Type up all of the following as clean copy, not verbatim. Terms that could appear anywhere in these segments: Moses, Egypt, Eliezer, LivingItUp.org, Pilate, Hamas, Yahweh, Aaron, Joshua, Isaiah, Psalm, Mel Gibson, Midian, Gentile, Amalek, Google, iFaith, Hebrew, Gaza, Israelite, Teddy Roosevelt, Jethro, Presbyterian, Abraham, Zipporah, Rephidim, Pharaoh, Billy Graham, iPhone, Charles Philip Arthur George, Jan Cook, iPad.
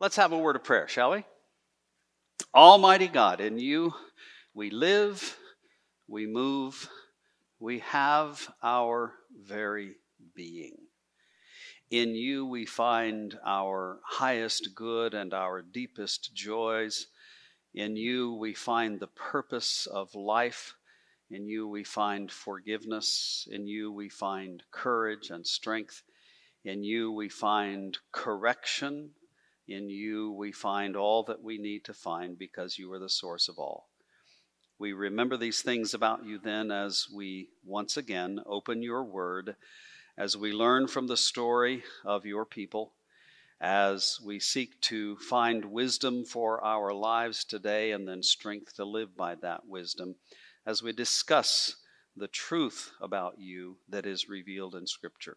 Let's have a word of prayer, shall we? Almighty God, in you we live, we move, we have our very being. In you we find our highest good and our deepest joys. In you we find the purpose of life. In you we find forgiveness. In you we find courage and strength. In you we find correction. In you we find all that we need to find because you are the source of all. We remember these things about you then as we once again open your word, as we learn from the story of your people, as we seek to find wisdom for our lives today and then strength to live by that wisdom, as we discuss the truth about you that is revealed in Scripture.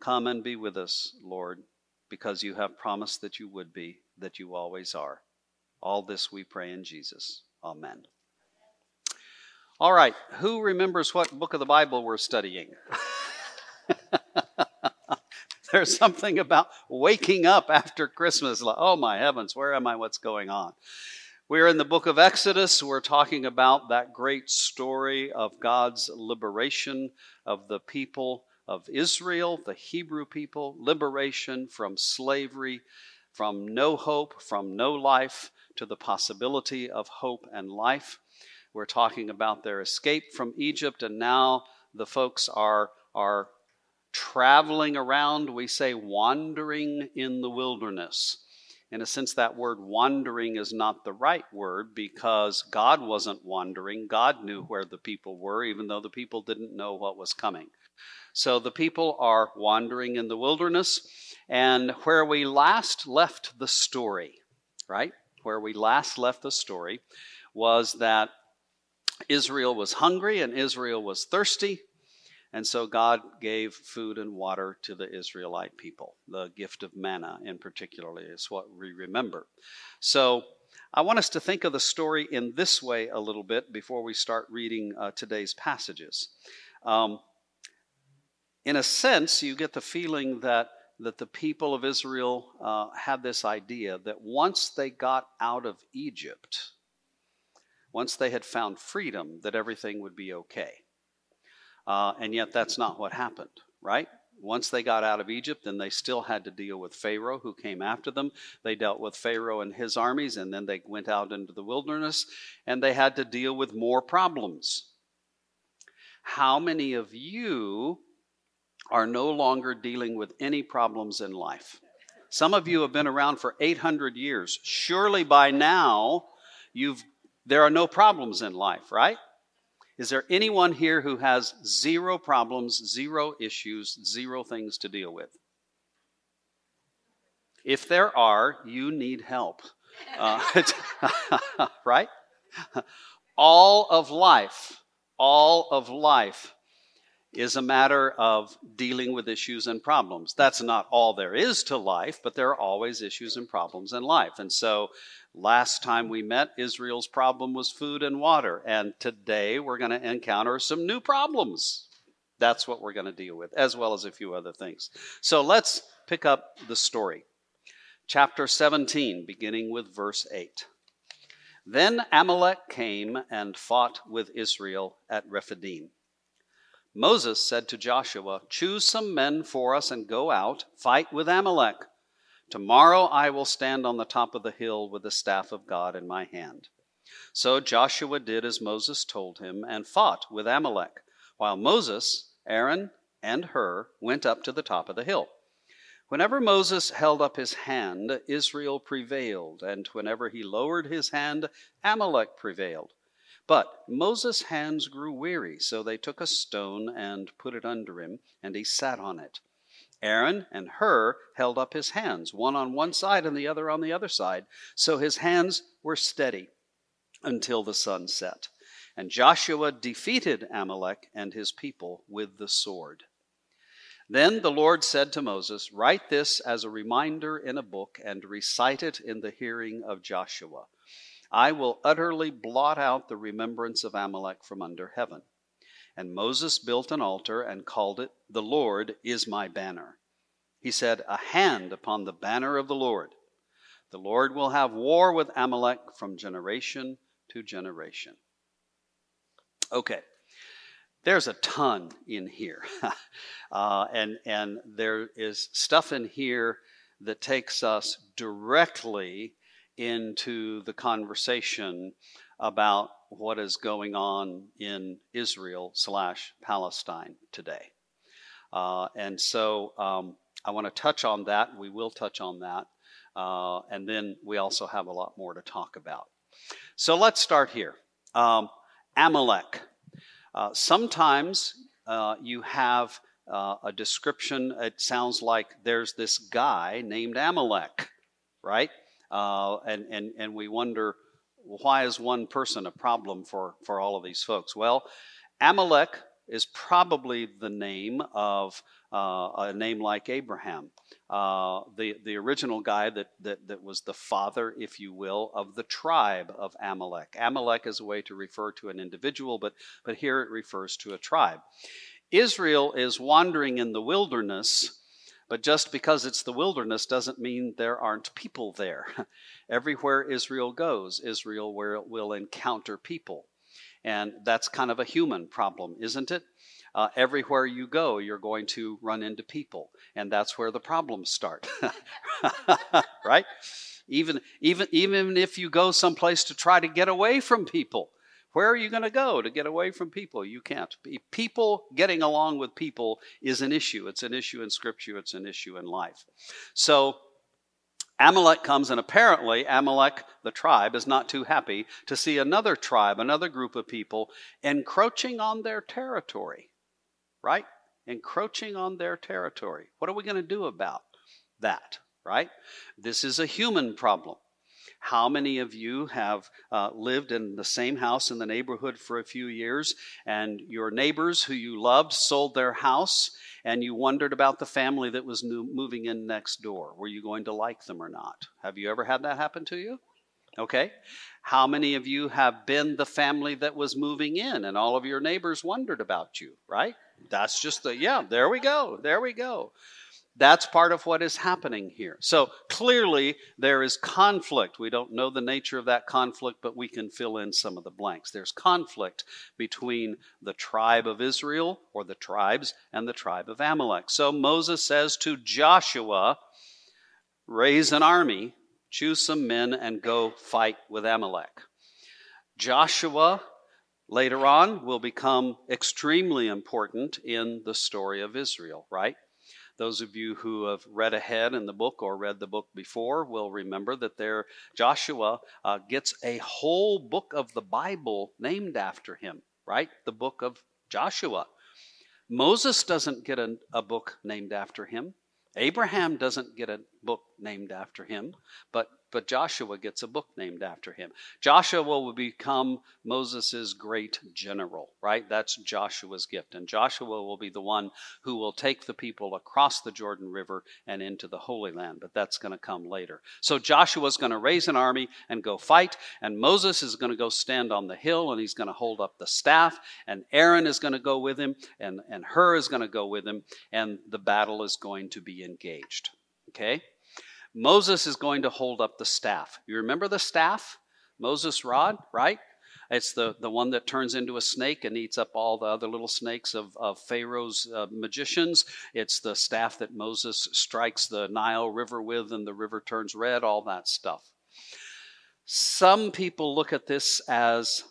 Come and be with us, Lord, because you have promised that you would be, that you always are. All this we pray in Jesus. Amen. All right, who remembers what book of the Bible we're studying? There's something about waking up after Christmas. Oh my heavens, where am I? What's going on? We're in the book of Exodus. We're talking about that great story of God's liberation of the people of Israel, the Hebrew people, liberation from slavery, from no hope, from no life, to the possibility of hope and life. We're talking about their escape from Egypt, and now the folks are traveling around. We say wandering in the wilderness. In a sense, that word wandering is not the right word because God wasn't wandering. God knew where the people were, even though the people didn't know what was coming. So the people are wandering in the wilderness, and where we last left the story, right? Where we last left the story was that Israel was hungry and Israel was thirsty, and so God gave food and water to the Israelite people. The gift of manna, in particular, is what we remember. So I want us to think of the story in this way a little bit before we start reading today's passages. In a sense, you get the feeling that the people of Israel had this idea that once they got out of Egypt, once they had found freedom, that everything would be okay. And yet that's not what happened, right? Once they got out of Egypt, then they still had to deal with Pharaoh, who came after them. They dealt with Pharaoh and his armies, and then they went out into the wilderness, and they had to deal with more problems. How many of you are no longer dealing with any problems in life? Some of you have been around for 800 years. Surely by now, there are no problems in life, right? Is there anyone here who has zero problems, zero issues, zero things to deal with? If there are, you need help, right? All of life is a matter of dealing with issues and problems. That's not all there is to life, but there are always issues and problems in life. And so last time we met, Israel's problem was food and water. And today we're going to encounter some new problems. That's what we're going to deal with, as well as a few other things. So let's pick up the story. Chapter 17, beginning with verse 8. Then Amalek came and fought with Israel at Rephidim. Moses said to Joshua, "Choose some men for us and go out, fight with Amalek. Tomorrow I will stand on the top of the hill with the staff of God in my hand." So Joshua did as Moses told him and fought with Amalek, while Moses, Aaron, and Hur went up to the top of the hill. Whenever Moses held up his hand, Israel prevailed, and whenever he lowered his hand, Amalek prevailed. But Moses' hands grew weary, so they took a stone and put it under him, and he sat on it. Aaron and Hur held up his hands, one on one side and the other on the other side, so his hands were steady until the sun set. And Joshua defeated Amalek and his people with the sword. Then the Lord said to Moses, "Write this as a reminder in a book and recite it in the hearing of Joshua. I will utterly blot out the remembrance of Amalek from under heaven." And Moses built an altar and called it, "The Lord is my banner." He said, "A hand upon the banner of the Lord." The Lord will have war with Amalek from generation to generation. Okay, there's a ton in here. and there is stuff in here that takes us directly into the conversation about what is going on in Israel/Palestine today. And so I want to touch on that. We will touch on that. And then we also have a lot more to talk about. So let's start here. Amalek. Sometimes you have a description. It sounds like there's this guy named Amalek, right? And we wonder, why is one person a problem for all of these folks? Well, Amalek is probably the name of a name like Abraham, the original guy that was the father, if you will, of the tribe of Amalek. Amalek is a way to refer to an individual, but here it refers to a tribe. Israel is wandering in the wilderness, but just because it's the wilderness doesn't mean there aren't people there. Everywhere Israel goes, Israel will encounter people. And that's kind of a human problem, isn't it? Everywhere you go, you're going to run into people. And that's where the problems start, right? Even if you go someplace to try to get away from people, where are you going to go to get away from people? You can't. People, getting along with people is an issue. It's an issue in Scripture. It's an issue in life. So Amalek comes, and apparently Amalek, the tribe, is not too happy to see another tribe, another group of people encroaching on their territory, right? Encroaching on their territory. What are we going to do about that, right? This is a human problem. How many of you have lived in the same house in the neighborhood for a few years, and your neighbors who you loved sold their house, and you wondered about the family that was moving in next door? Were you going to like them or not? Have you ever had that happen to you? Okay. How many of you have been the family that was moving in, and all of your neighbors wondered about you, right? That's just there we go. That's part of what is happening here. So clearly there is conflict. We don't know the nature of that conflict, but we can fill in some of the blanks. There's conflict between the tribe of Israel, or the tribes, and the tribe of Amalek. So Moses says to Joshua, raise an army, choose some men, and go fight with Amalek. Joshua later on will become extremely important in the story of Israel, right? Those of you who have read ahead in the book or read the book before will remember that Joshua gets a whole book of the Bible named after him, right? The book of Joshua. Moses doesn't get a book named after him. Abraham doesn't get a book named after him, but Joshua gets a book named after him. Joshua will become Moses' great general, right? That's Joshua's gift. And Joshua will be the one who will take the people across the Jordan River and into the Holy Land, but that's going to come later. So Joshua's going to raise an army and go fight, and Moses is going to go stand on the hill, and he's going to hold up the staff, and Aaron is going to go with him, and Hur is going to go with him, and the battle is going to be engaged, okay? Moses is going to hold up the staff. You remember the staff? Moses' rod, right? It's the one that turns into a snake and eats up all the other little snakes of Pharaoh's magicians. It's the staff that Moses strikes the Nile River with and the river turns red, all that stuff. Some people look at this as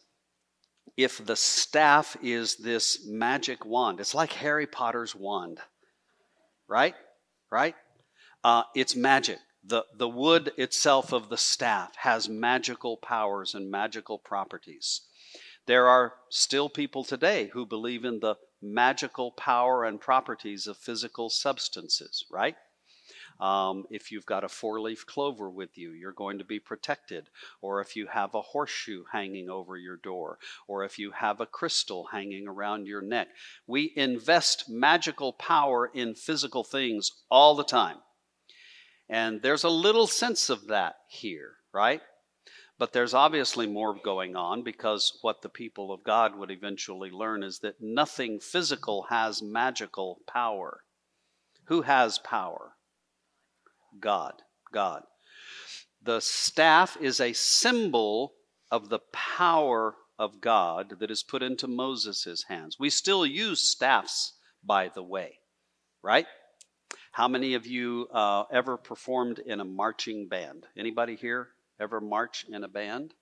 if the staff is this magic wand. It's like Harry Potter's wand, right? Right? It's magic. The wood itself of the staff has magical powers and magical properties. There are still people today who believe in the magical power and properties of physical substances, right? If you've got a four-leaf clover with you, you're going to be protected. Or if you have a horseshoe hanging over your door, or if you have a crystal hanging around your neck. We invest magical power in physical things all the time. And there's a little sense of that here, right? But there's obviously more going on, because what the people of God would eventually learn is that nothing physical has magical power. Who has power? God. The staff is a symbol of the power of God that is put into Moses' hands. We still use staffs, by the way, right? How many of you ever performed in a marching band? Anybody here ever march in a band?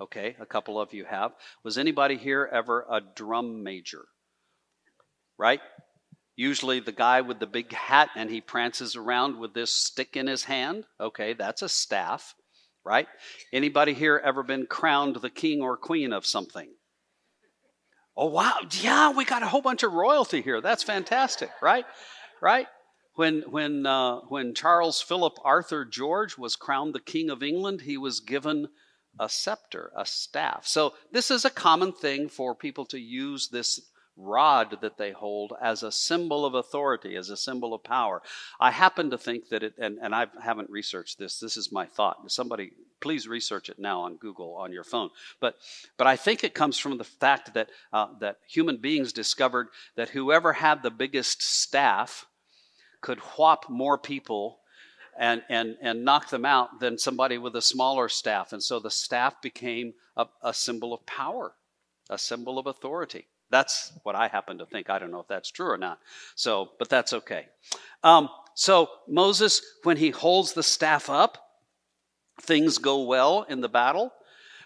Okay, a couple of you have. Was anybody here ever a drum major? Right? Usually the guy with the big hat and he prances around with this stick in his hand. Okay, that's a staff, right? Anybody here ever been crowned the king or queen of something? Oh, wow, yeah, we got a whole bunch of royalty here. That's fantastic, right? Right? When Charles Philip Arthur George was crowned the King of England, he was given a scepter, a staff. So this is a common thing for people to use this rod that they hold as a symbol of authority, as a symbol of power. I happen to think that it, and I haven't researched this, this is my thought. Somebody, please research it now on Google, on your phone. But I think it comes from the fact that, that human beings discovered that whoever had the biggest staff could whop more people and knock them out than somebody with a smaller staff. And so the staff became a symbol of power, a symbol of authority. That's what I happen to think. I don't know if that's true or not. So, but that's okay. So Moses, when he holds the staff up, things go well in the battle.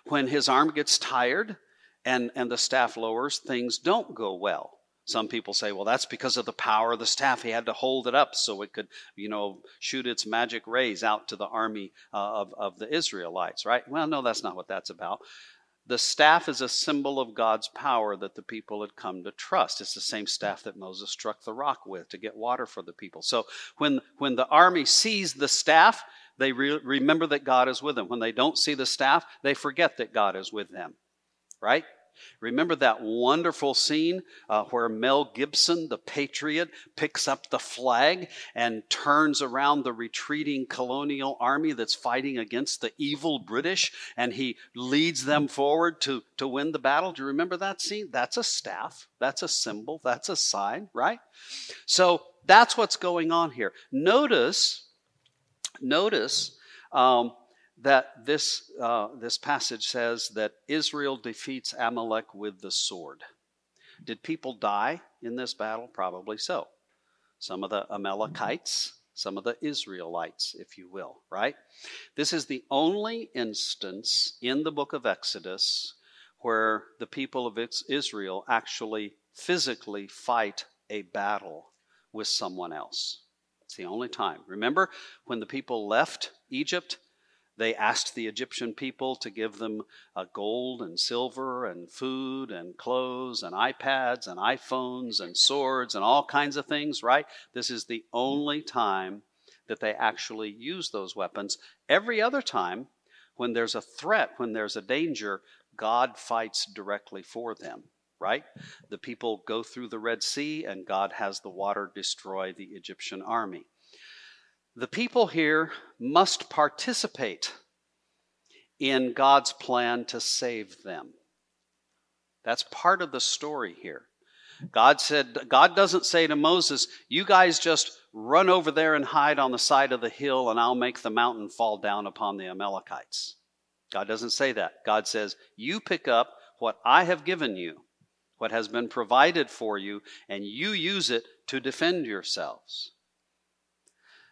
When his arm gets tired and the staff lowers, things don't go well. Some people say, well, that's because of the power of the staff. He had to hold it up so it could, you know, shoot its magic rays out to the army of the Israelites, right? Well, no, that's not what that's about. The staff is a symbol of God's power that the people had come to trust. It's the same staff that Moses struck the rock with to get water for the people. So when the army sees the staff, they remember that God is with them. When they don't see the staff, they forget that God is with them, right? Remember that wonderful scene where Mel Gibson, the patriot, picks up the flag and turns around the retreating colonial army that's fighting against the evil British, and he leads them forward to win the battle? Do you remember that scene? That's a staff. That's a symbol. That's a sign, right? So that's what's going on here. Notice that this passage says that Israel defeats Amalek with the sword. Did people die in this battle? Probably so. Some of the Amalekites, some of the Israelites, if you will, right? This is the only instance in the book of Exodus where the people of Israel actually physically fight a battle with someone else. It's the only time. Remember when the people left Egypt, they asked the Egyptian people to give them gold and silver and food and clothes and iPads and iPhones and swords and all kinds of things, right? This is the only time that they actually use those weapons. Every other time, when there's a threat, when there's a danger, God fights directly for them, right? The people go through the Red Sea and God has the water destroy the Egyptian army. The people here must participate in God's plan to save them. That's part of the story here. God doesn't say to Moses, you guys just run over there and hide on the side of the hill and I'll make the mountain fall down upon the Amalekites. God doesn't say that. God says, you pick up what I have given you, what has been provided for you, and you use it to defend yourselves.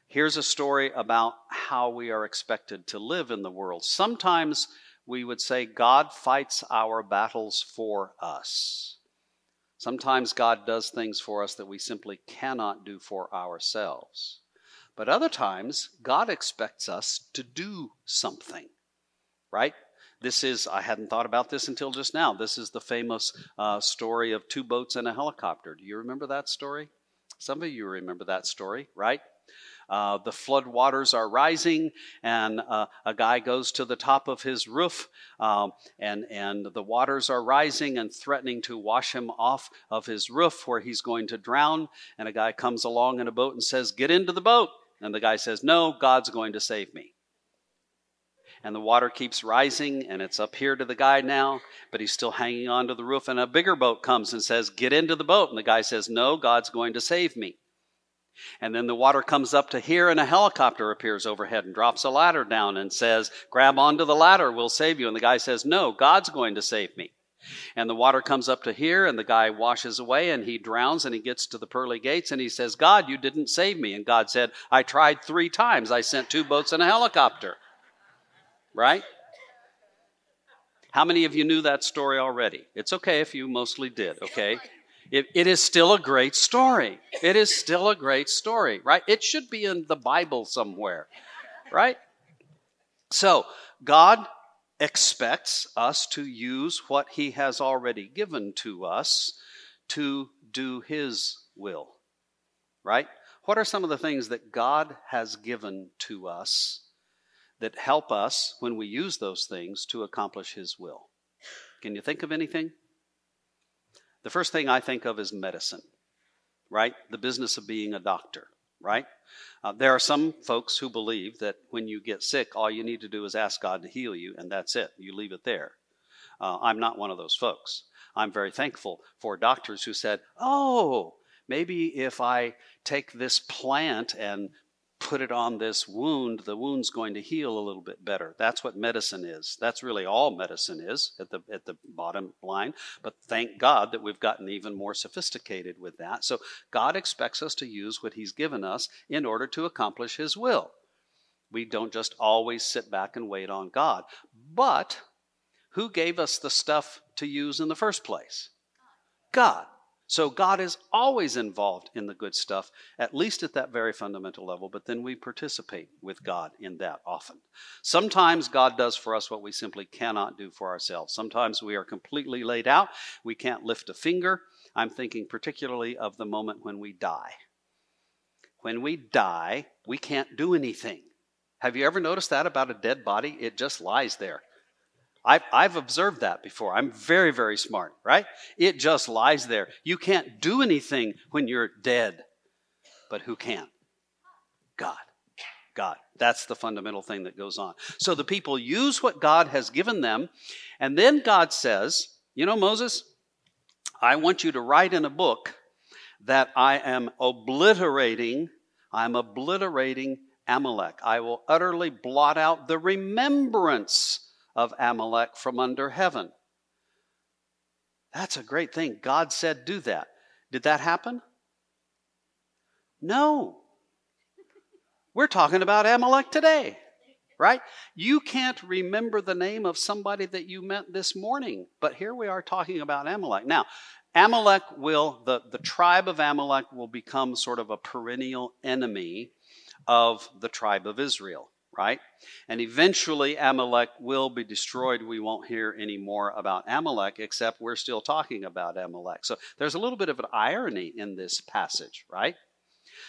Here's a story about how we are expected to live in the world. Sometimes we would say God fights our battles for us. Sometimes God does things for us that we simply cannot do for ourselves. But other times, God expects us to do something, right? This is, I hadn't thought about this until just now. This is the famous story of two boats and a helicopter. Do you remember that story? Some of you remember that story, right? The flood waters are rising, and a guy goes to the top of his roof, and the waters are rising and threatening to wash him off of his roof where he's going to drown. And a guy comes along in a boat and says, get into the boat. And the guy says, no, God's going to save me. And the water keeps rising, and it's up here to the guy now, but he's still hanging on to the roof. And a bigger boat comes and says, get into the boat. And the guy says, no, God's going to save me. And then the water comes up to here, and a helicopter appears overhead and drops a ladder down and says, grab onto the ladder, we'll save you. And the guy says, no, God's going to save me. And the water comes up to here, and the guy washes away, and he drowns, and he gets to the pearly gates, and he says, God, you didn't save me. And God said, I tried 3 times. I sent 2 boats and a helicopter. Right? How many of you knew that story already? It's okay if you mostly did, okay? It is still a great story. It is still a great story, right? It should be in the Bible somewhere, right? So God expects us to use what he has already given to us to do his will, right? What are some of the things that God has given to us that help us when we use those things to accomplish his will? Can you think of anything? The first thing I think of is medicine, right? The business of being a doctor, right? There are some folks who believe that when you get sick, all you need to do is ask God to heal you, and that's it. You leave it there. I'm not one of those folks. I'm very thankful for doctors who said, oh, maybe if I take this plant and put it on this wound, the wound's going to heal a little bit better. That's what medicine is. That's really all medicine is at the bottom line. But thank God that we've gotten even more sophisticated with that. So God expects us to use what he's given us in order to accomplish his will. We don't just always sit back and wait on God. But who gave us the stuff to use in the first place? God. So God is always involved in the good stuff, at least at that very fundamental level, but then we participate with God in that often. Sometimes God does for us what we simply cannot do for ourselves. Sometimes we are completely laid out. We can't lift a finger. I'm thinking particularly of the moment when we die. When we die, we can't do anything. Have you ever noticed that about a dead body? It just lies there. I've observed that before. I'm very, very smart, right? It just lies there. You can't do anything when you're dead. But who can? God. God. That's the fundamental thing that goes on. So the people use what God has given them, and then God says, you know, Moses, I want you to write in a book that I'm obliterating Amalek. I will utterly blot out the remembrance of Amalek from under heaven. That's a great thing. God said, do that. Did that happen? No. We're talking about Amalek today, right? You can't remember the name of somebody that you met this morning, but here we are talking about Amalek. Now, Amalek will, the tribe of Amalek will become sort of a perennial enemy of the tribe of Israel. Right? And eventually Amalek will be destroyed. We won't hear any more about Amalek, except we're still talking about Amalek. So there's a little bit of an irony in this passage, right?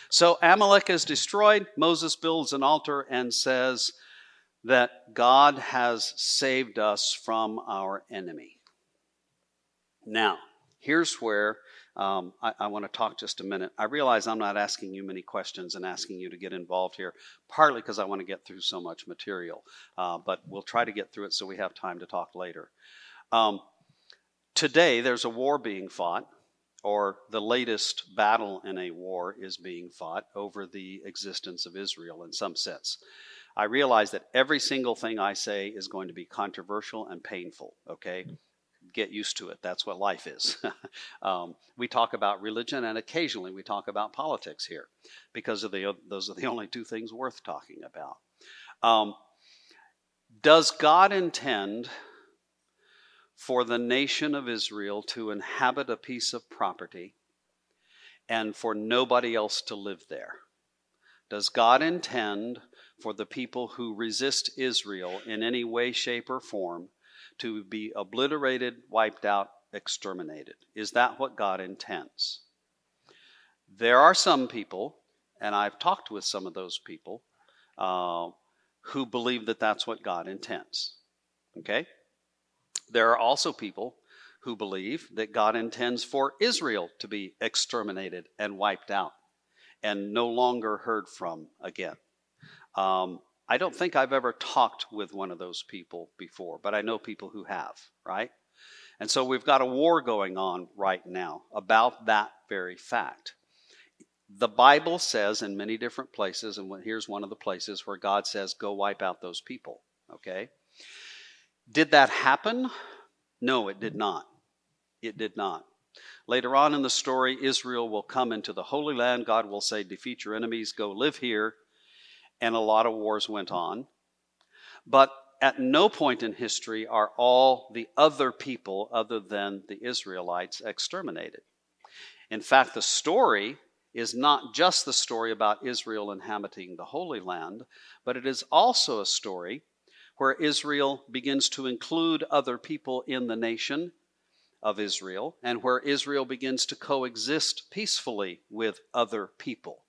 So Amalek is destroyed. Moses builds an altar and says that God has saved us from our enemy. Now, here's where I want to talk just a minute. I realize I'm not asking you many questions and asking you to get involved here, partly because I want to get through so much material, but we'll try to get through it so we have time to talk later. Today, there's a war being fought, or the latest battle in a war is being fought over the existence of Israel in some sense. I realize that every single thing I say is going to be controversial and painful, okay? Get used to it. That's what life is. We talk about religion, and occasionally we talk about politics here, because of those are the only 2 things worth talking about. Does God intend for the nation of Israel to inhabit a piece of property and for nobody else to live there? Does God intend for the people who resist Israel in any way, shape, or form to be obliterated, wiped out, exterminated? Is that what God intends? There are some people, and I've talked with some of those people, who believe that that's what God intends. Okay? There are also people who believe that God intends for Israel to be exterminated and wiped out and no longer heard from again. I don't think I've ever talked with one of those people before, but I know people who have, right? And so we've got a war going on right now about that very fact. The Bible says in many different places, and here's one of the places where God says, go wipe out those people, okay? Did that happen? No, it did not. It did not. Later on in the story, Israel will come into the Holy Land. God will say, defeat your enemies, go live here. And a lot of wars went on. But at no point in history are all the other people other than the Israelites exterminated. In fact, the story is not just the story about Israel inhabiting the Holy Land, but it is also a story where Israel begins to include other people in the nation of Israel, and where Israel begins to coexist peacefully with other people.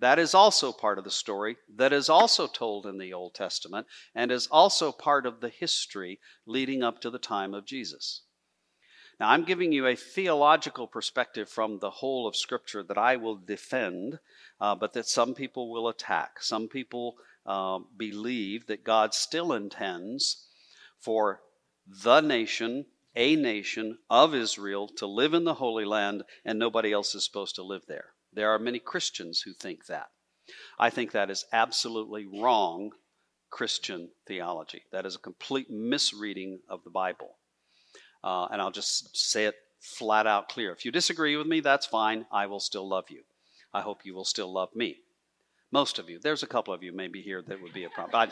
That is also part of the story that is also told in the Old Testament and is also part of the history leading up to the time of Jesus. Now, I'm giving you a theological perspective from the whole of Scripture that I will defend, but that some people will attack. Some people believe that God still intends for the nation, a nation of Israel, to live in the Holy Land, and nobody else is supposed to live there. There are many Christians who think that. I think that is absolutely wrong Christian theology. That is a complete misreading of the Bible. And I'll just say it flat out clear. If you disagree with me, that's fine. I will still love you. I hope you will still love me. Most of you. There's a couple of you maybe here that would be a problem. I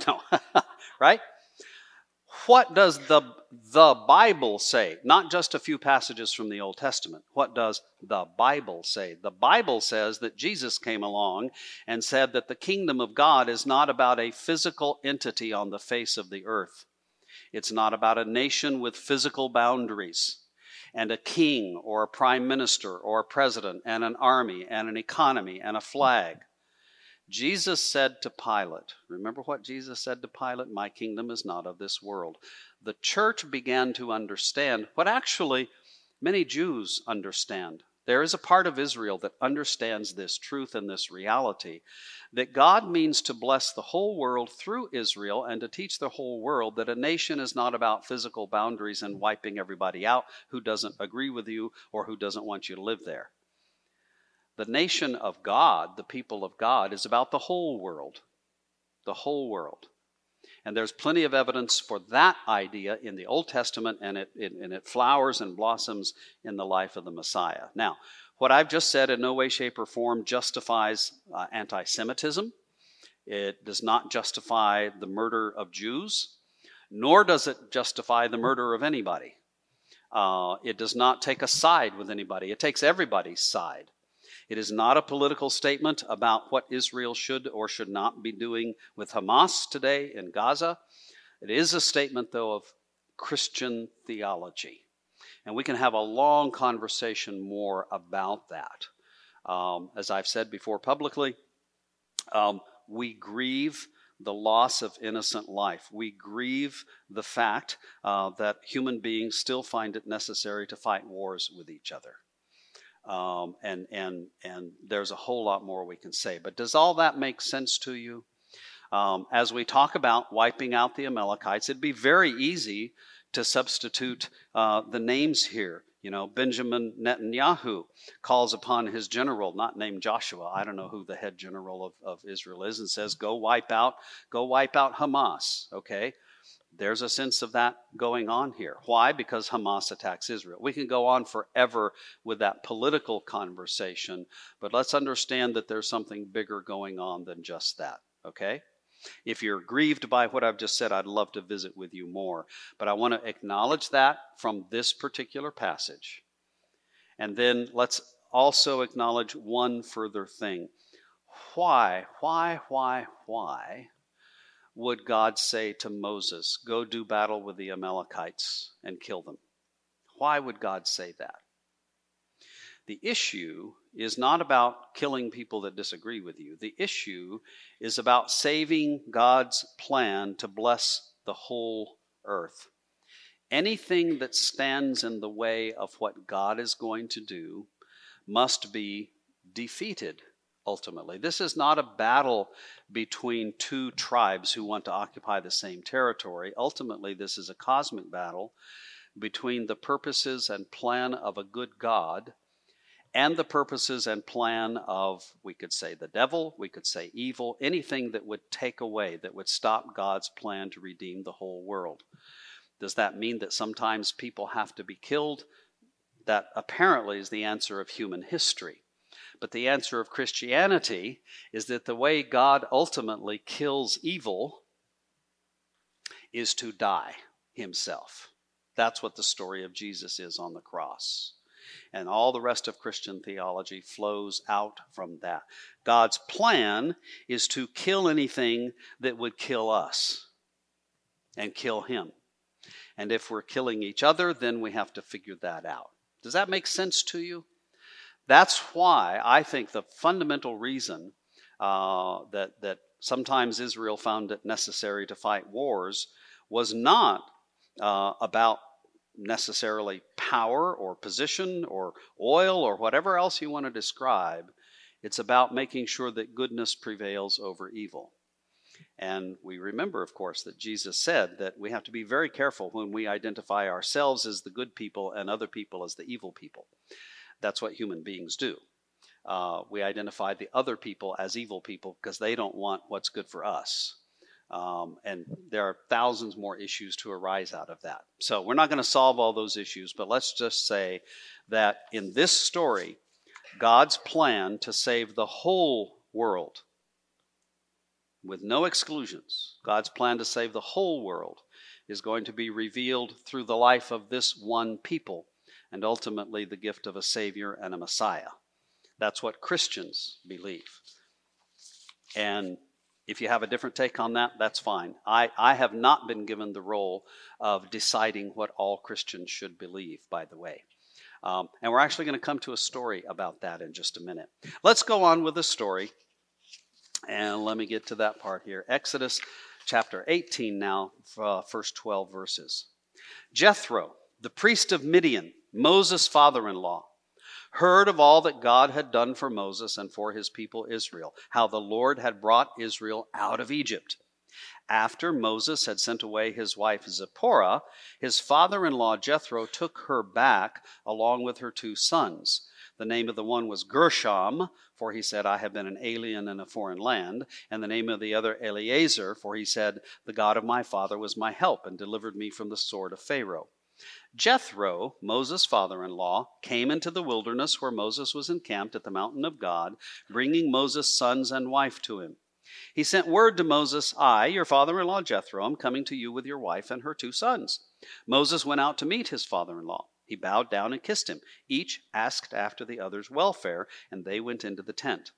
know. Right? What does the Bible say? Not just a few passages from the Old Testament. What does the Bible say? The Bible says that Jesus came along and said that the kingdom of God is not about a physical entity on the face of the earth. It's not about a nation with physical boundaries and a king or a prime minister or a president and an army and an economy and a flag. Jesus said to Pilate, remember what Jesus said to Pilate? My kingdom is not of this world. The church began to understand what actually many Jews understand. There is a part of Israel that understands this truth and this reality, that God means to bless the whole world through Israel and to teach the whole world that a nation is not about physical boundaries and wiping everybody out who doesn't agree with you or who doesn't want you to live there. The nation of God, the people of God, is about the whole world. The whole world. And there's plenty of evidence for that idea in the Old Testament, and it flowers and blossoms in the life of the Messiah. Now, what I've just said in no way, shape, or form justifies anti-Semitism. It does not justify the murder of Jews, nor does it justify the murder of anybody. It does not take a side with anybody. It takes everybody's side. It is not a political statement about what Israel should or should not be doing with Hamas today in Gaza. It is a statement, though, of Christian theology. And we can have a long conversation more about that. As I've said before publicly, we grieve the loss of innocent life. We grieve the fact that human beings still find it necessary to fight wars with each other. And there's a whole lot more we can say. But does all that make sense to you? As we talk about wiping out the Amalekites, it'd be very easy to substitute the names here. You know, Benjamin Netanyahu calls upon his general, not named Joshua, I don't know who the head general of Israel is, and says, go wipe out Hamas, okay? There's a sense of that going on here. Why? Because Hamas attacks Israel. We can go on forever with that political conversation, but let's understand that there's something bigger going on than just that, okay? If you're grieved by what I've just said, I'd love to visit with you more, but I want to acknowledge that from this particular passage. And then let's also acknowledge one further thing. Why would God say to Moses, go do battle with the Amalekites and kill them? Why would God say that? The issue is not about killing people that disagree with you. The issue is about saving God's plan to bless the whole earth. Anything that stands in the way of what God is going to do must be defeated. Ultimately, this is not a battle between two tribes who want to occupy the same territory. Ultimately, this is a cosmic battle between the purposes and plan of a good God and the purposes and plan of, we could say, the devil, we could say evil, anything that would take away, that would stop God's plan to redeem the whole world. Does that mean that sometimes people have to be killed? That apparently is the answer of human history. But the answer of Christianity is that the way God ultimately kills evil is to die himself. That's what the story of Jesus is on the cross. And all the rest of Christian theology flows out from that. God's plan is to kill anything that would kill us and kill him. And if we're killing each other, then we have to figure that out. Does that make sense to you? That's why I think the fundamental reason that sometimes Israel found it necessary to fight wars was not about necessarily power or position or oil or whatever else you want to describe. It's about making sure that goodness prevails over evil. And we remember, of course, that Jesus said that we have to be very careful when we identify ourselves as the good people and other people as the evil people. That's what human beings do. We identify the other people as evil people because they don't want what's good for us. And there are thousands more issues to arise out of that. So we're not going to solve all those issues, but let's just say that in this story, God's plan to save the whole world, with no exclusions, God's plan to save the whole world is going to be revealed through the life of this one people and ultimately the gift of a Savior and a Messiah. That's what Christians believe. And if you have a different take on that, that's fine. I have not been given the role of deciding what all Christians should believe, by the way. And we're actually going to come to a story about that in just a minute. Let's go on with the story. And let me get to that part here. Exodus chapter 18 now, first 12 verses. Jethro, the priest of Midian, Moses' father-in-law, heard of all that God had done for Moses and for his people Israel, how the Lord had brought Israel out of Egypt. After Moses had sent away his wife Zipporah, his father-in-law Jethro took her back along with her two sons. The name of the one was Gershom, for he said, I have been an alien in a foreign land. And the name of the other Eliezer, for he said, the God of my father was my help and delivered me from the sword of Pharaoh. Jethro, Moses' father-in-law, came into the wilderness where Moses was encamped at the mountain of God, bringing Moses' sons and wife to him. He sent word to Moses, I, your father-in-law Jethro, am coming to you with your wife and her two sons. Moses went out to meet his father-in-law. He bowed down and kissed him. Each asked after the other's welfare, and they went into the tent.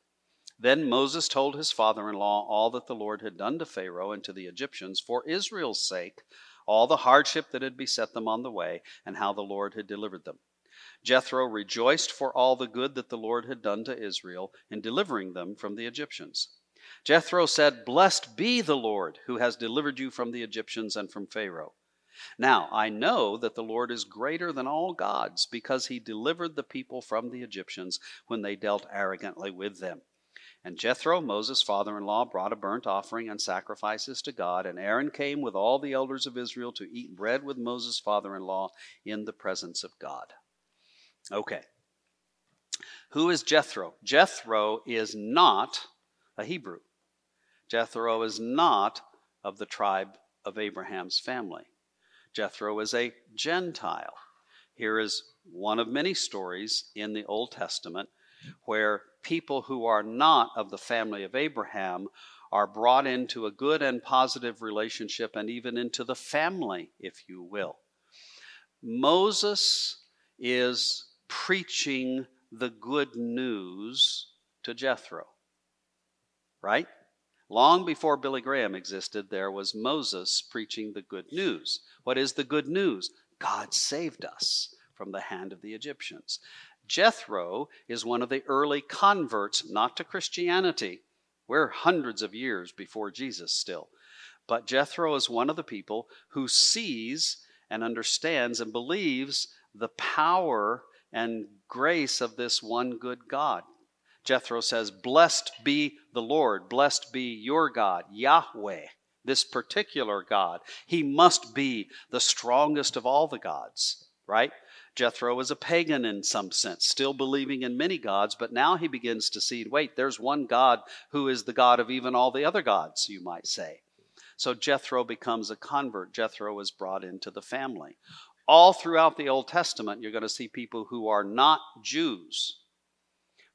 Then Moses told his father-in-law all that the Lord had done to Pharaoh and to the Egyptians for Israel's sake, all the hardship that had beset them on the way, and how the Lord had delivered them. Jethro rejoiced for all the good that the Lord had done to Israel in delivering them from the Egyptians. Jethro said, Blessed be the Lord who has delivered you from the Egyptians and from Pharaoh. Now, I know that the Lord is greater than all gods because he delivered the people from the Egyptians when they dealt arrogantly with them. And Jethro, Moses' father-in-law, brought a burnt offering and sacrifices to God, and Aaron came with all the elders of Israel to eat bread with Moses' father-in-law in the presence of God. Okay. Who is Jethro? Jethro is not a Hebrew. Jethro is not of the tribe of Abraham's family. Jethro is a Gentile. Here is one of many stories in the Old Testament where people who are not of the family of Abraham are brought into a good and positive relationship and even into the family, if you will. Moses is preaching the good news to Jethro, right? Long before Billy Graham existed, there was Moses preaching the good news. What is the good news? God saved us from the hand of the Egyptians. Jethro is one of the early converts, not to Christianity. We're hundreds of years before Jesus still. But Jethro is one of the people who sees and understands and believes the power and grace of this one good God. Jethro says, Blessed be the Lord, blessed be your God, Yahweh, this particular God. He must be the strongest of all the gods, right? Jethro was a pagan in some sense, still believing in many gods, but now he begins to see, wait, there's one God who is the God of even all the other gods, you might say. So Jethro becomes a convert. Jethro is brought into the family. All throughout the Old Testament, you're going to see people who are not Jews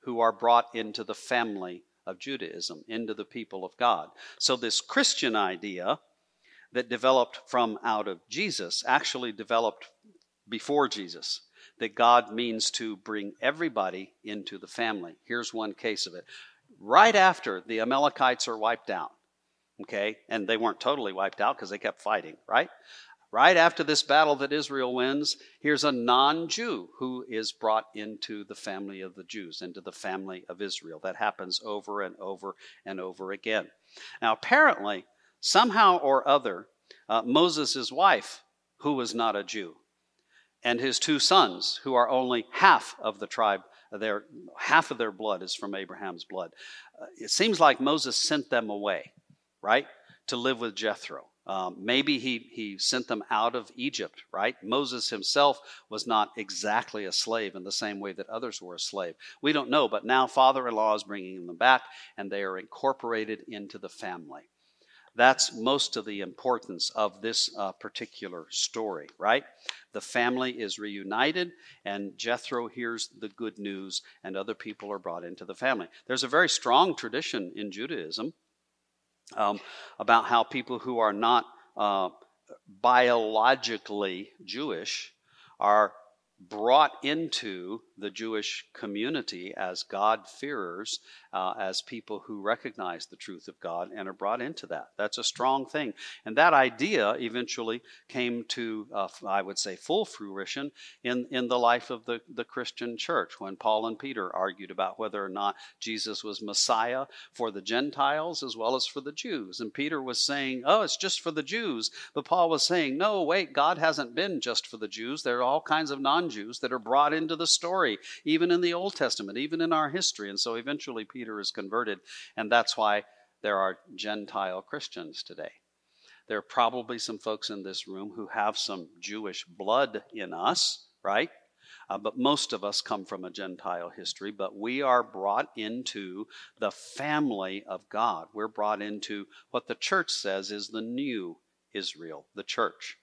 who are brought into the family of Judaism, into the people of God. So this Christian idea that developed from out of Jesus actually developed before Jesus, that God means to bring everybody into the family. Here's one case of it. Right after the Amalekites are wiped out, okay, and they weren't totally wiped out because they kept fighting, right? Right after this battle that Israel wins, here's a non-Jew who is brought into the family of the Jews, into the family of Israel. That happens over and over and over again. Now, apparently, somehow or other, Moses' wife, who was not a Jew, and his two sons, who are only half of the tribe, half of their blood is from Abraham's blood. It seems like Moses sent them away, right, to live with Jethro. Maybe he sent them out of Egypt, right? Moses himself was not exactly a slave in the same way that others were a slave. We don't know, but now father-in-law is bringing them back, and they are incorporated into the family. That's most of the importance of this particular story, right? The family is reunited, and Jethro hears the good news, and other people are brought into the family. There's a very strong tradition in Judaism about how people who are not biologically Jewish are brought into the Jewish community as God-fearers, as people who recognize the truth of God and are brought into that. That's a strong thing. And that idea eventually came to, I would say, full fruition in the life of the Christian church, when Paul and Peter argued about whether or not Jesus was Messiah for the Gentiles as well as for the Jews. And Peter was saying, oh, it's just for the Jews. But Paul was saying, no, wait, God hasn't been just for the Jews. There are all kinds of non-Jews that are brought into the story, even in the Old Testament, even in our history. And so eventually Peter is converted, and that's why there are Gentile Christians today. There are probably some folks in this room who have some Jewish blood in us, right? But most of us come from a Gentile history, but we are brought into the family of God. We're brought into what the church says is the new Israel, the church.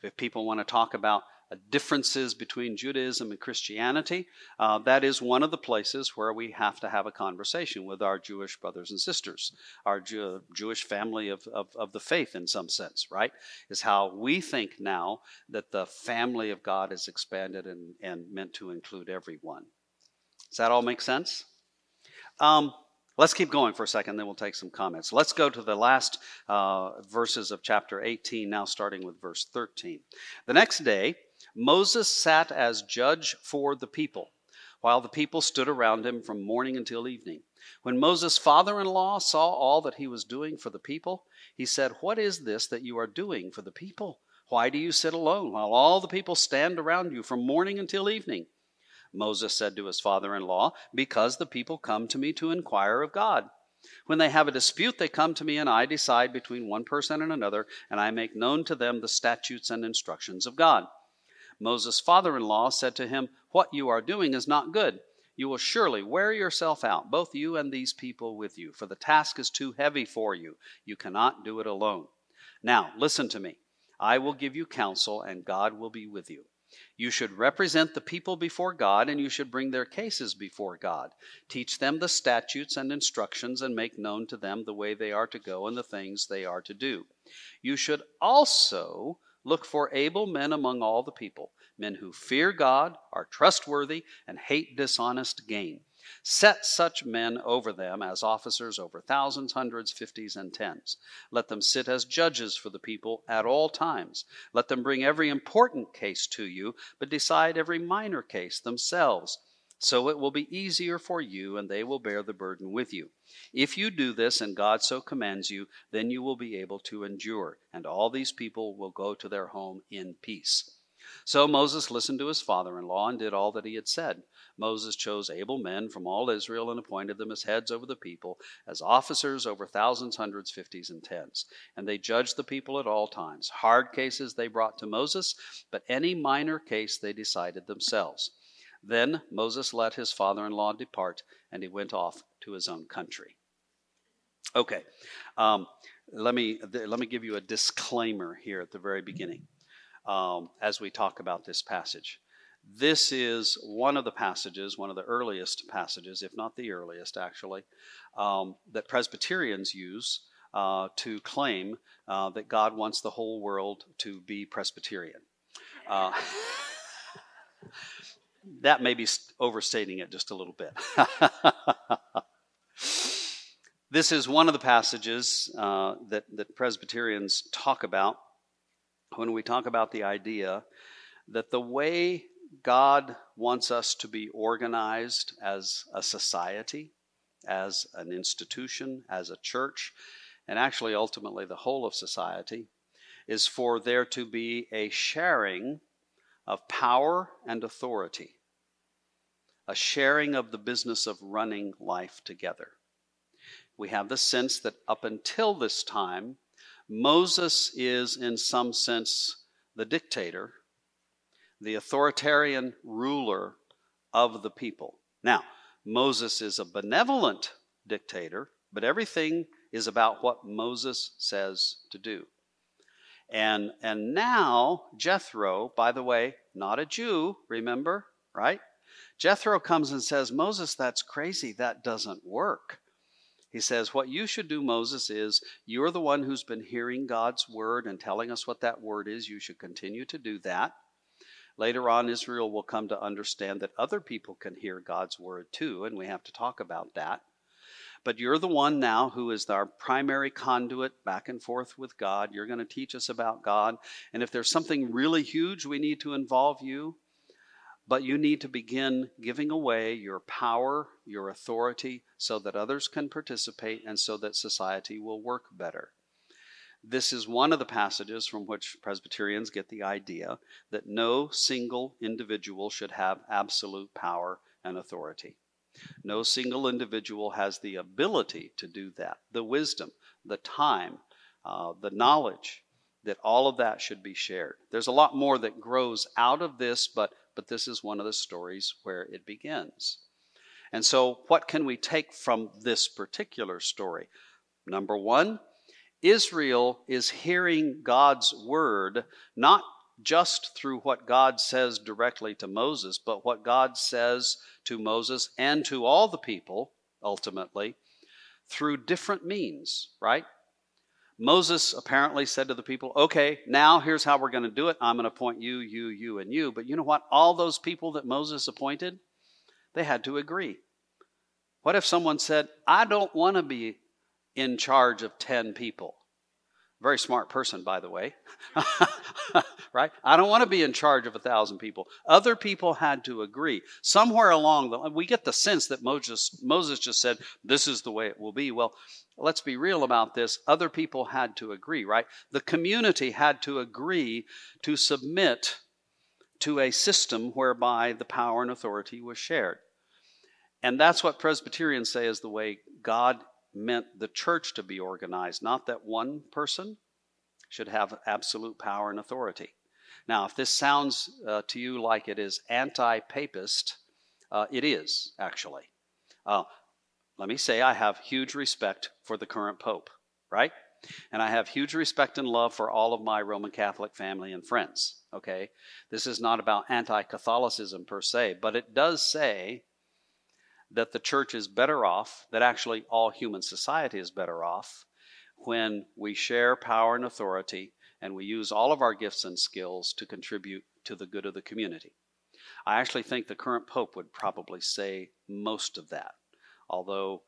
If people want to talk about differences between Judaism and Christianity, that is one of the places where we have to have a conversation with our Jewish brothers and sisters, our Jewish family of the faith in some sense, right? Is how we think now that the family of God is expanded and meant to include everyone. Does that all make sense? Let's keep going for a second, then we'll take some comments. Let's go to the last verses of chapter 18, now starting with verse 13. The next day, Moses sat as judge for the people, while the people stood around him from morning until evening. When Moses' father-in-law saw all that he was doing for the people, he said, "What is this that you are doing for the people? Why do you sit alone while all the people stand around you from morning until evening?" Moses said to his father-in-law, "Because the people come to me to inquire of God. When they have a dispute, they come to me, and I decide between one person and another, and I make known to them the statutes and instructions of God." Moses' father-in-law said to him, "What you are doing is not good. You will surely wear yourself out, both you and these people with you, for the task is too heavy for you. You cannot do it alone. Now, listen to me. I will give you counsel, and God will be with you. You should represent the people before God, and you should bring their cases before God. Teach them the statutes and instructions, and make known to them the way they are to go and the things they are to do. You should also look for able men among all the people, men who fear God, are trustworthy, and hate dishonest gain. Set such men over them as officers over thousands, hundreds, fifties, and tens. Let them sit as judges for the people at all times. Let them bring every important case to you, but decide every minor case themselves. So it will be easier for you, and they will bear the burden with you. If you do this, and God so commands you, then you will be able to endure, and all these people will go to their home in peace." So Moses listened to his father-in-law and did all that he had said. Moses chose able men from all Israel and appointed them as heads over the people, as officers over thousands, hundreds, fifties, and tens. And they judged the people at all times. Hard cases they brought to Moses, but any minor case they decided themselves. Then Moses let his father-in-law depart, and he went off to his own country. Okay, let me give you a disclaimer here at the very beginning. As we talk about this passage. This is one of the passages, one of the earliest passages, if not the earliest actually, that Presbyterians use to claim that God wants the whole world to be Presbyterian. That may be overstating it just a little bit. This is one of the passages that Presbyterians talk about when we talk about the idea that the way God wants us to be organized as a society, as an institution, as a church, and actually ultimately the whole of society, is for there to be a sharing of power and authority, a sharing of the business of running life together. We have the sense that up until this time, Moses is, in some sense, the dictator, the authoritarian ruler of the people. Now, Moses is a benevolent dictator, but everything is about what Moses says to do. And now, Jethro, by the way, not a Jew, remember, right? Jethro comes and says, Moses, that's crazy, that doesn't work. He says, what you should do, Moses, is you're the one who's been hearing God's word and telling us what that word is. You should continue to do that. Later on, Israel will come to understand that other people can hear God's word too, and we have to talk about that. But you're the one now who is our primary conduit back and forth with God. You're going to teach us about God. And if there's something really huge, we need to involve you. But you need to begin giving away your power, your authority, so that others can participate and so that society will work better. This is one of the passages from which Presbyterians get the idea that no single individual should have absolute power and authority. No single individual has the ability to do that, the wisdom, the time, the knowledge, that all of that should be shared. There's a lot more that grows out of this, but this is one of the stories where it begins. And so what can we take from this particular story? Number one, Israel is hearing God's word, not just through what God says directly to Moses, but what God says to Moses and to all the people, ultimately, through different means, right? Moses apparently said to the people, okay, now here's how we're going to do it. I'm going to appoint you, you, you, and you. But you know what? All those people that Moses appointed, they had to agree. What if someone said, I don't want to be in charge of 10 people? Very smart person, by the way. Right? I don't want to be in charge of 1,000 people. Other people had to agree. Somewhere along the line, we get the sense that Moses just said, this is the way it will be. Well, let's be real about this. Other people had to agree, right? The community had to agree to submit to a system whereby the power and authority was shared. And that's what Presbyterians say is the way God meant the church to be organized, not that one person should have absolute power and authority. Now, if this sounds to you like it is anti-papist, it is, actually. Let me say I have huge respect for the current Pope, right? And I have huge respect and love for all of my Roman Catholic family and friends, okay? This is not about anti-Catholicism per se, but it does say that the church is better off, that actually all human society is better off when we share power and authority and we use all of our gifts and skills to contribute to the good of the community. I actually think the current Pope would probably say most of that. Although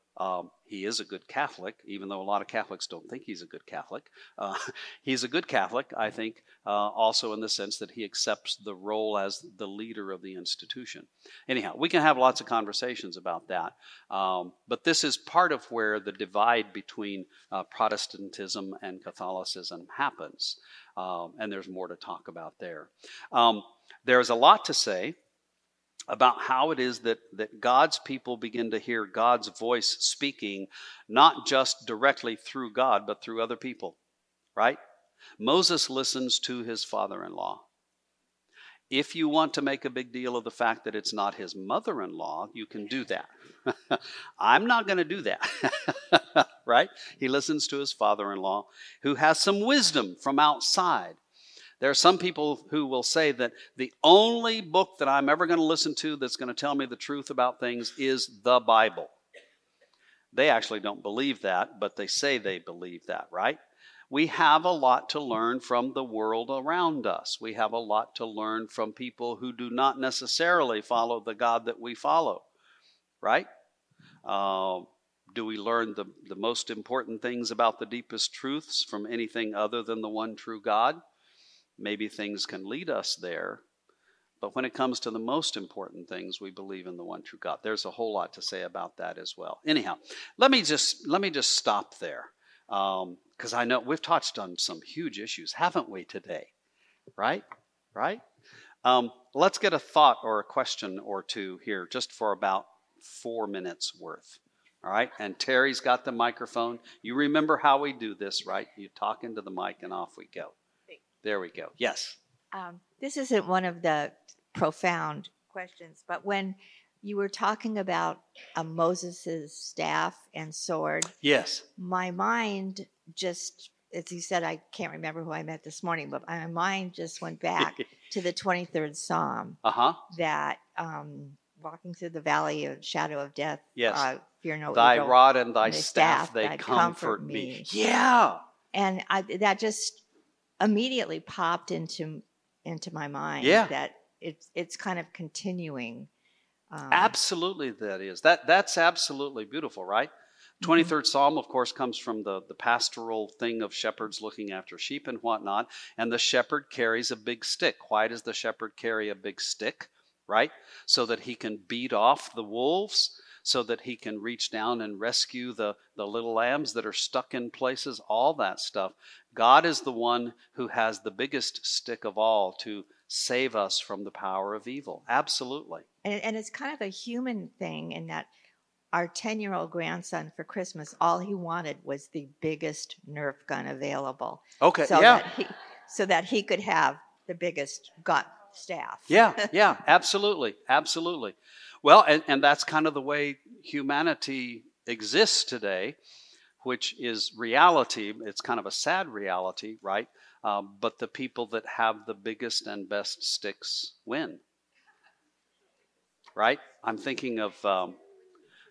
He is a good Catholic, even though a lot of Catholics don't think he's a good Catholic. He's a good Catholic, I think, also in the sense that he accepts the role as the leader of the institution. Anyhow, we can have lots of conversations about that. But this is part of where the divide between Protestantism and Catholicism happens. And there's more to talk about there. There's a lot to say about how it is that God's people begin to hear God's voice speaking, not just directly through God, but through other people, right? Moses listens to his father-in-law. If you want to make a big deal of the fact that it's not his mother-in-law, you can do that. I'm not going to do that, right? He listens to his father-in-law, who has some wisdom from outside. There are some people who will say that the only book that I'm ever going to listen to that's going to tell me the truth about things is the Bible. They actually don't believe that, but they say they believe that, right? We have a lot to learn from the world around us. We have a lot to learn from people who do not necessarily follow the God that we follow, right? Do we learn the most important things about the deepest truths from anything other than the one true God? Maybe things can lead us there, but when it comes to the most important things, we believe in the one true God. There's a whole lot to say about that as well. Anyhow, let me just stop there, because I know we've touched on some huge issues, haven't we, today? Right? Let's get a thought or a question or two here, just for about 4 minutes worth. All right, and Terry's got the microphone. You remember how we do this, right? You talk into the mic, and off we go. There we go. Yes. This isn't one of the profound questions, but when you were talking about Moses's staff and sword, yes, my mind just, as you said, I can't remember who I met this morning, but my mind just went back to the 23rd Psalm. That walking through the valley of shadow of death, yes, fear no evil. Thy rod and thy staff, they comfort me. Yeah, and that just immediately popped into my mind, yeah, that it's kind of continuing. Absolutely, that is. That's absolutely beautiful, right? 23rd Psalm, of course, comes from the pastoral thing of shepherds looking after sheep and whatnot, and the shepherd carries a big stick. Why does the shepherd carry a big stick, right? So that he can beat off the wolves, so that he can reach down and rescue the little lambs that are stuck in places, all that stuff. God is the one who has the biggest stick of all to save us from the power of evil. Absolutely. And it's kind of a human thing in that our 10-year-old grandson for Christmas, all he wanted was the biggest Nerf gun available. Okay, so yeah. So that he could have the biggest gun staff. Yeah, absolutely. Well, and that's kind of the way humanity exists today, which is reality. It's kind of a sad reality, right? But the people that have the biggest and best sticks win, right? I'm thinking of,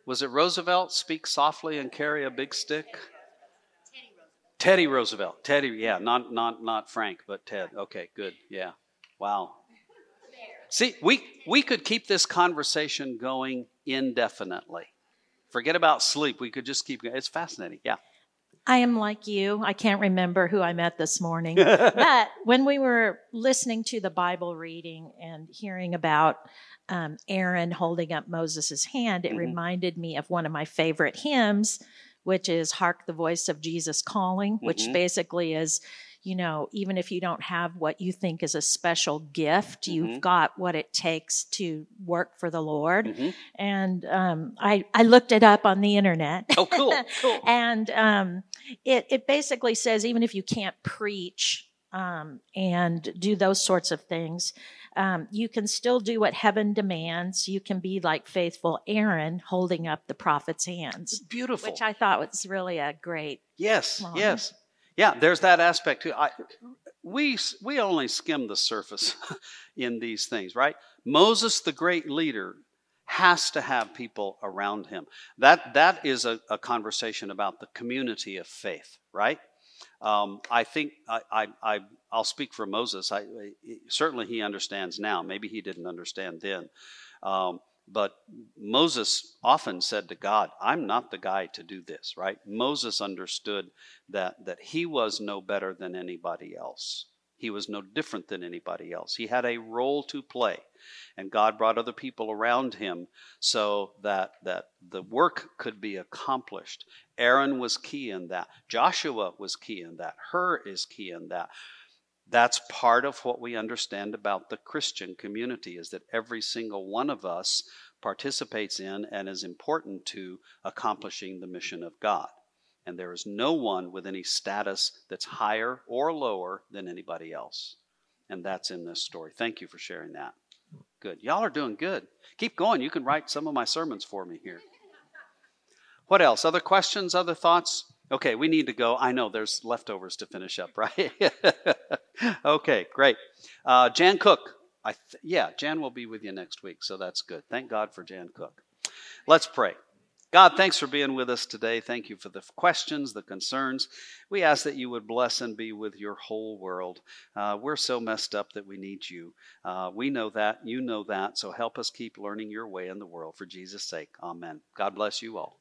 was it Roosevelt? Speak softly and carry a big stick? Teddy Roosevelt. Teddy, yeah, not Frank, but Ted. Okay, good, yeah. Wow. See, we could keep this conversation going indefinitely. Forget about sleep. We could just keep going. It's fascinating. Yeah. I am like you. I can't remember who I met this morning. But when we were listening to the Bible reading and hearing about Aaron holding up Moses' hand, it reminded me of one of my favorite hymns, which is Hark the Voice of Jesus Calling, which basically is, you know, even if you don't have what you think is a special gift, you've got what it takes to work for the Lord. And I looked it up on the internet. Oh, cool. And it basically says, even if you can't preach and do those sorts of things, you can still do what heaven demands. You can be like faithful Aaron holding up the prophet's hands. It's beautiful. Which I thought was really a great. Yes. Yeah, there's that aspect too. We only skim the surface in these things, right? Moses, the great leader, has to have people around him. That is a conversation about the community of faith, right? I think I'll speak for Moses. Certainly he understands now. Maybe he didn't understand then. But Moses often said to God, I'm not the guy to do this, right? Moses understood that he was no better than anybody else. He was no different than anybody else. He had a role to play, and God brought other people around him so that the work could be accomplished. Aaron was key in that. Joshua was key in that. Hur is key in that. That's part of what we understand about the Christian community, is that every single one of us participates in and is important to accomplishing the mission of God. And there is no one with any status that's higher or lower than anybody else. And that's in this story. Thank you for sharing that. Good. Y'all are doing good. Keep going. You can write some of my sermons for me here. What else? Other questions? Other thoughts? Okay, we need to go. I know there's leftovers to finish up, right? Okay, great. Jan Cook. Jan will be with you next week, so that's good. Thank God for Jan Cook. Let's pray. God, thanks for being with us today. Thank you for the questions, the concerns. We ask that you would bless and be with your whole world. We're so messed up that we need you. We know that. You know that. So help us keep learning your way in the world. For Jesus' sake, amen. God bless you all.